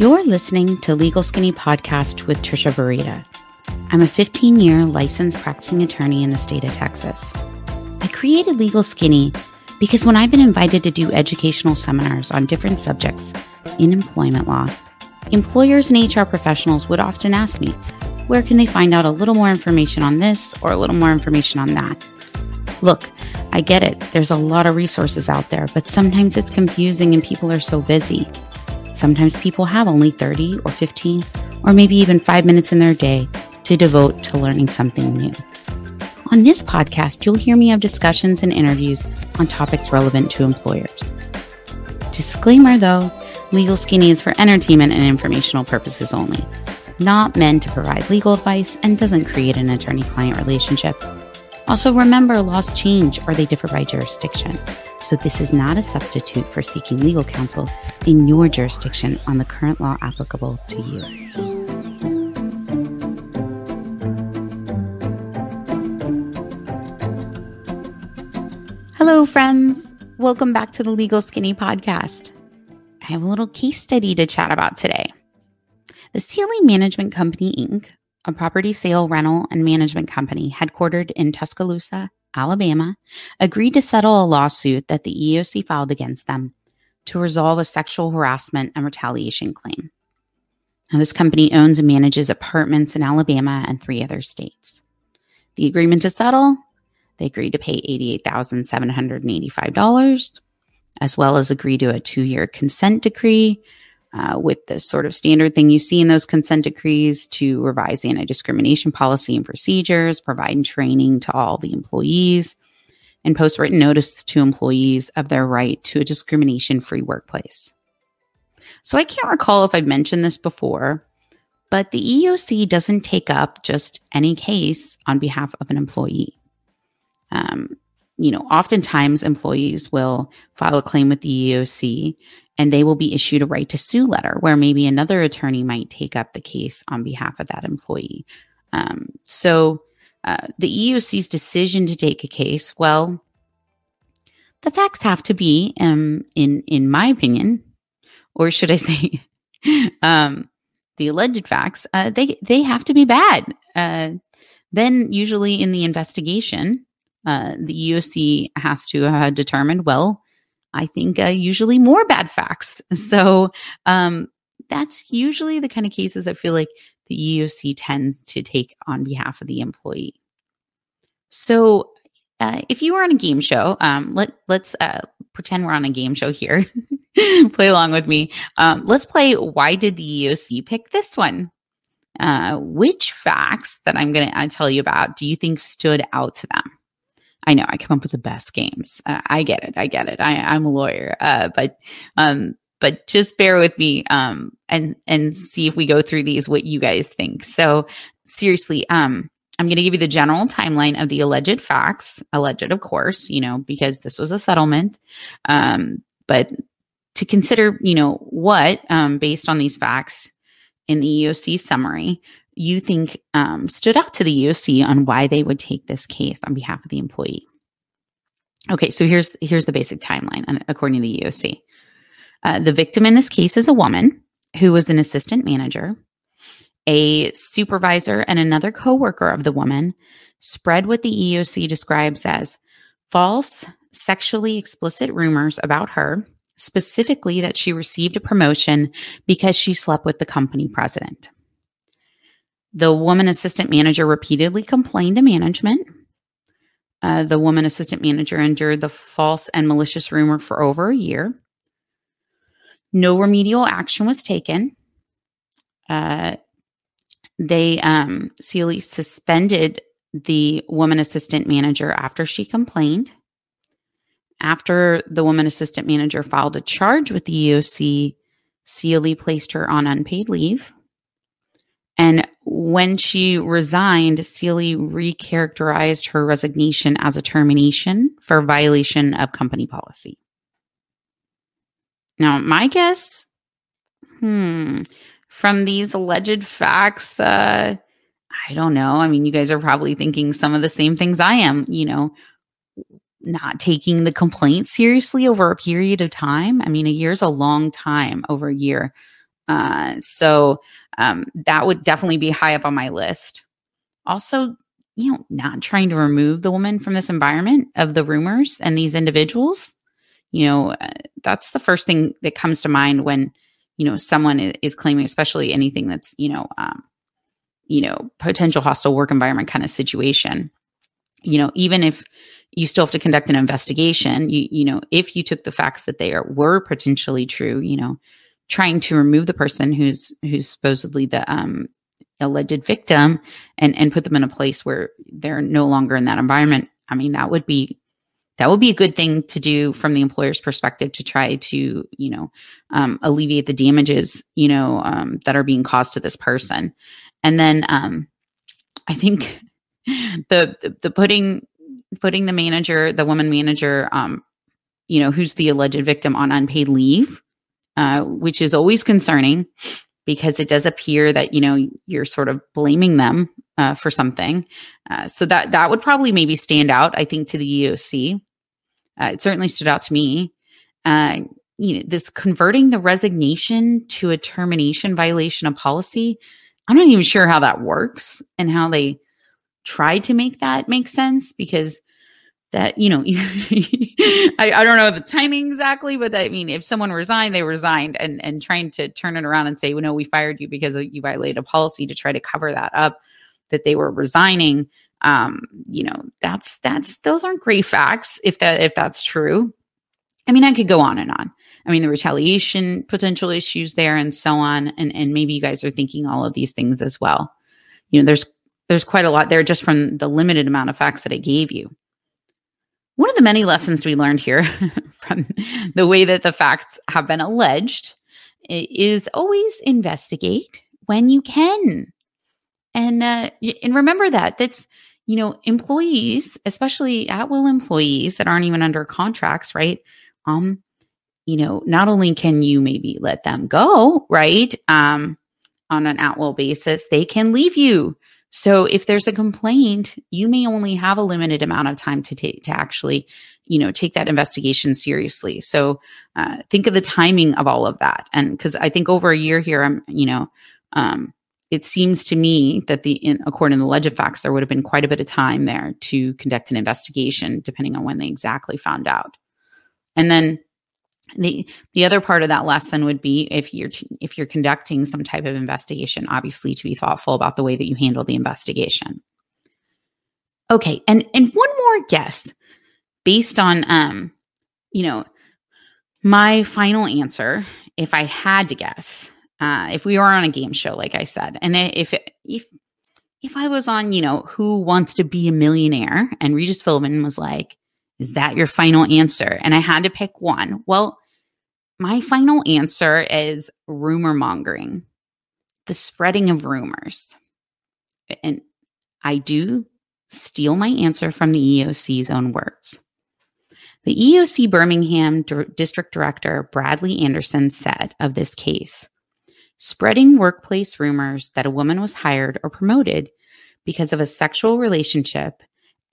You're listening to Legal Skinny Podcast with Tricia Burrida. I'm a 15-year licensed practicing attorney in the state of Texas. I created Legal Skinny because when I've been invited to do educational seminars on different subjects in employment law, employers and HR professionals would often ask me, where can they find out a little more information on this or a little more information on that? Look, I get it. There's a lot of resources out there, but sometimes it's confusing and people are so busy. Sometimes people have only 30 or 15 or maybe even 5 minutes in their day to devote to learning something new. On this podcast, you'll hear me have discussions and interviews on topics relevant to employers. Disclaimer though, Legal Skinny is for entertainment and informational purposes only, not meant to provide legal advice and doesn't create an attorney-client relationship. Also remember, laws change or they differ by jurisdiction, so this is not a substitute for seeking legal counsel in your jurisdiction on the current law applicable to you. Hello friends, welcome back to the Legal Skinny Podcast. I have a little case study to chat about today. The Ceiling Management Company, Inc., a property sale, rental, and management company headquartered in Tuscaloosa, Alabama, agreed to settle a lawsuit that the EEOC filed against them to resolve a sexual harassment and retaliation claim. Now, this company owns and manages apartments in Alabama and 3 other states. The agreement to settle, they agreed to pay $88,785, as well as agree to a 2-year consent decree, with the sort of standard thing you see in those consent decrees to revise anti-discrimination policy and procedures, provide training to all the employees, and post written notice to employees of their right to a discrimination-free workplace. So I can't recall if I've mentioned this before, but the EEOC doesn't take up just any case on behalf of an employee. Oftentimes employees will file a claim with the EEOC and they will be issued a right to sue letter where maybe another attorney might take up the case on behalf of that employee. The EEOC's decision to take a case, well, the facts have to be, in my opinion, or should I say, the alleged facts, they have to be bad. Then usually in the investigation, the EEOC has to have determined, well, I think usually more bad facts. So that's usually the kind of cases I feel like the EEOC tends to take on behalf of the employee. So if you were on a game show, let's pretend we're on a game show here. Play along with me. Let's play, why did the EEOC pick this one? Which facts that I'm going to tell you about do you think stood out to them? I know I come up with the best games. I get it. I'm a lawyer, but just bear with me, and see if we go through these, what you guys think. So seriously, I'm going to give you the general timeline of the alleged facts, alleged, of course, because this was a settlement, but to consider, what, based on these facts in the EEOC summary, you think stood out to the EEOC on why they would take this case on behalf of the employee. Okay, so here's the basic timeline according to the EEOC. The victim in this case is a woman who was an assistant manager. A supervisor and another coworker of the woman spread what the EEOC describes as false, sexually explicit rumors about her, specifically that she received a promotion because she slept with the company president. The woman assistant manager repeatedly complained to management. The woman assistant manager endured the false and malicious rumor for over a year. No remedial action was taken. Ceiling suspended the woman assistant manager after she complained. After the woman assistant manager filed a charge with the EEOC, Ceiling placed her on unpaid leave. And when she resigned, Ceiling recharacterized her resignation as a termination for violation of company policy. Now, my guess, from these alleged facts, I don't know. I mean, you guys are probably thinking some of the same things I am, not taking the complaint seriously over a period of time. I mean, a year's a long time, over a year. So that would definitely be high up on my list. Also, not trying to remove the woman from this environment of the rumors and these individuals. That's the first thing that comes to mind when, someone is claiming, especially anything that's, potential hostile work environment kind of situation. Even if you still have to conduct an investigation, if you took the facts that they were potentially true, trying to remove the person who's supposedly the alleged victim and put them in a place where they're no longer in that environment. I mean, that would be a good thing to do from the employer's perspective to try to, alleviate the damages, that are being caused to this person. And then I think the putting the woman manager, who's the alleged victim on unpaid leave, which is always concerning because it does appear that, you're sort of blaming them for something. So that would probably maybe stand out, I think, to the EEOC. It certainly stood out to me. This converting the resignation to a termination violation of policy, I'm not even sure how that works and how they try to make that make sense, because that, I don't know the timing exactly, but I mean, if someone resigned, they resigned, and trying to turn it around and say, well, no, we fired you because you violated a policy to try to cover that up, that they were resigning. Those aren't great facts. If that's true, I mean, I could go on and on. I mean, the retaliation potential issues there and so on. And maybe you guys are thinking all of these things as well. There's quite a lot there just from the limited amount of facts that I gave you. One of the many lessons we learned here from the way that the facts have been alleged is always investigate when you can. And remember that's, employees, especially at-will employees that aren't even under contracts, right? Not only can you maybe let them go, right? On an at-will basis, they can leave you. So if there's a complaint, you may only have a limited amount of time to actually, take that investigation seriously. So think of the timing of all of that. And because I think over a year here, it seems to me that according to the alleged facts, there would have been quite a bit of time there to conduct an investigation, depending on when they exactly found out. And then the other part of that lesson would be if you're conducting some type of investigation, obviously to be thoughtful about the way that you handle the investigation. Okay, and one more guess based on my final answer, if I had to guess, if we were on a game show, like I said, and if I was on Who Wants to Be a Millionaire, and Regis Philbin was like, "Is that your final answer?" And I had to pick one. Well, my final answer is rumor mongering, the spreading of rumors. And I do steal my answer from the EEOC's own words. The EEOC Birmingham District Director Bradley Anderson said of this case, "Spreading workplace rumors that a woman was hired or promoted because of a sexual relationship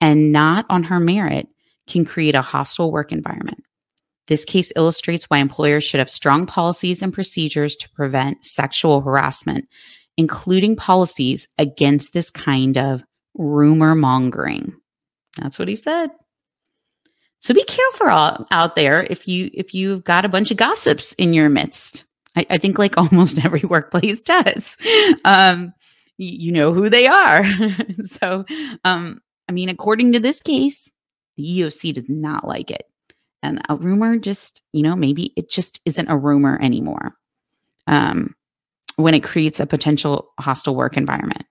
and not on her merit can create a hostile work environment. This case illustrates why employers should have strong policies and procedures to prevent sexual harassment, including policies against this kind of rumor mongering." That's what he said. So be careful out there if you've got a bunch of gossips in your midst. I think like almost every workplace does. You know who they are. So according to this case, the EEOC does not like it. And a rumor just, maybe it just isn't a rumor anymore when it creates a potential hostile work environment.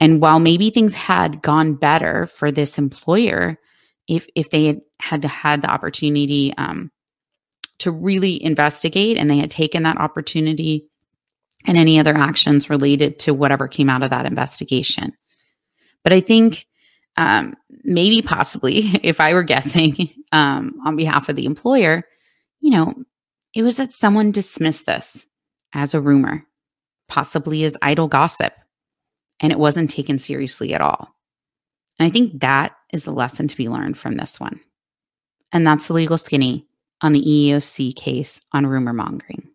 And while maybe things had gone better for this employer, if they had the opportunity to really investigate and they had taken that opportunity and any other actions related to whatever came out of that investigation. But I think maybe possibly, if I were guessing on behalf of the employer, it was that someone dismissed this as a rumor, possibly as idle gossip, and it wasn't taken seriously at all. And I think that is the lesson to be learned from this one. And that's the Legal Skinny on the EEOC case on rumor mongering.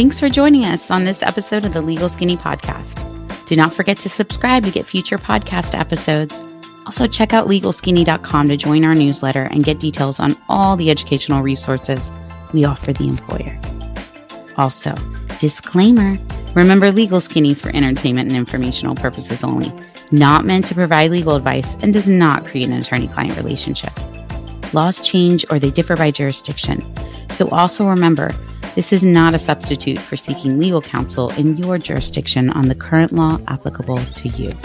Thanks for joining us on this episode of the Legal Skinny Podcast. Do not forget to subscribe to get future podcast episodes. Also, check out LegalSkinny.com to join our newsletter and get details on all the educational resources we offer the employer. Also, disclaimer, remember Legal Skinny is for entertainment and informational purposes only, not meant to provide legal advice and does not create an attorney-client relationship. Laws change or they differ by jurisdiction. So also remember, this is not a substitute for seeking legal counsel in your jurisdiction on the current law applicable to you.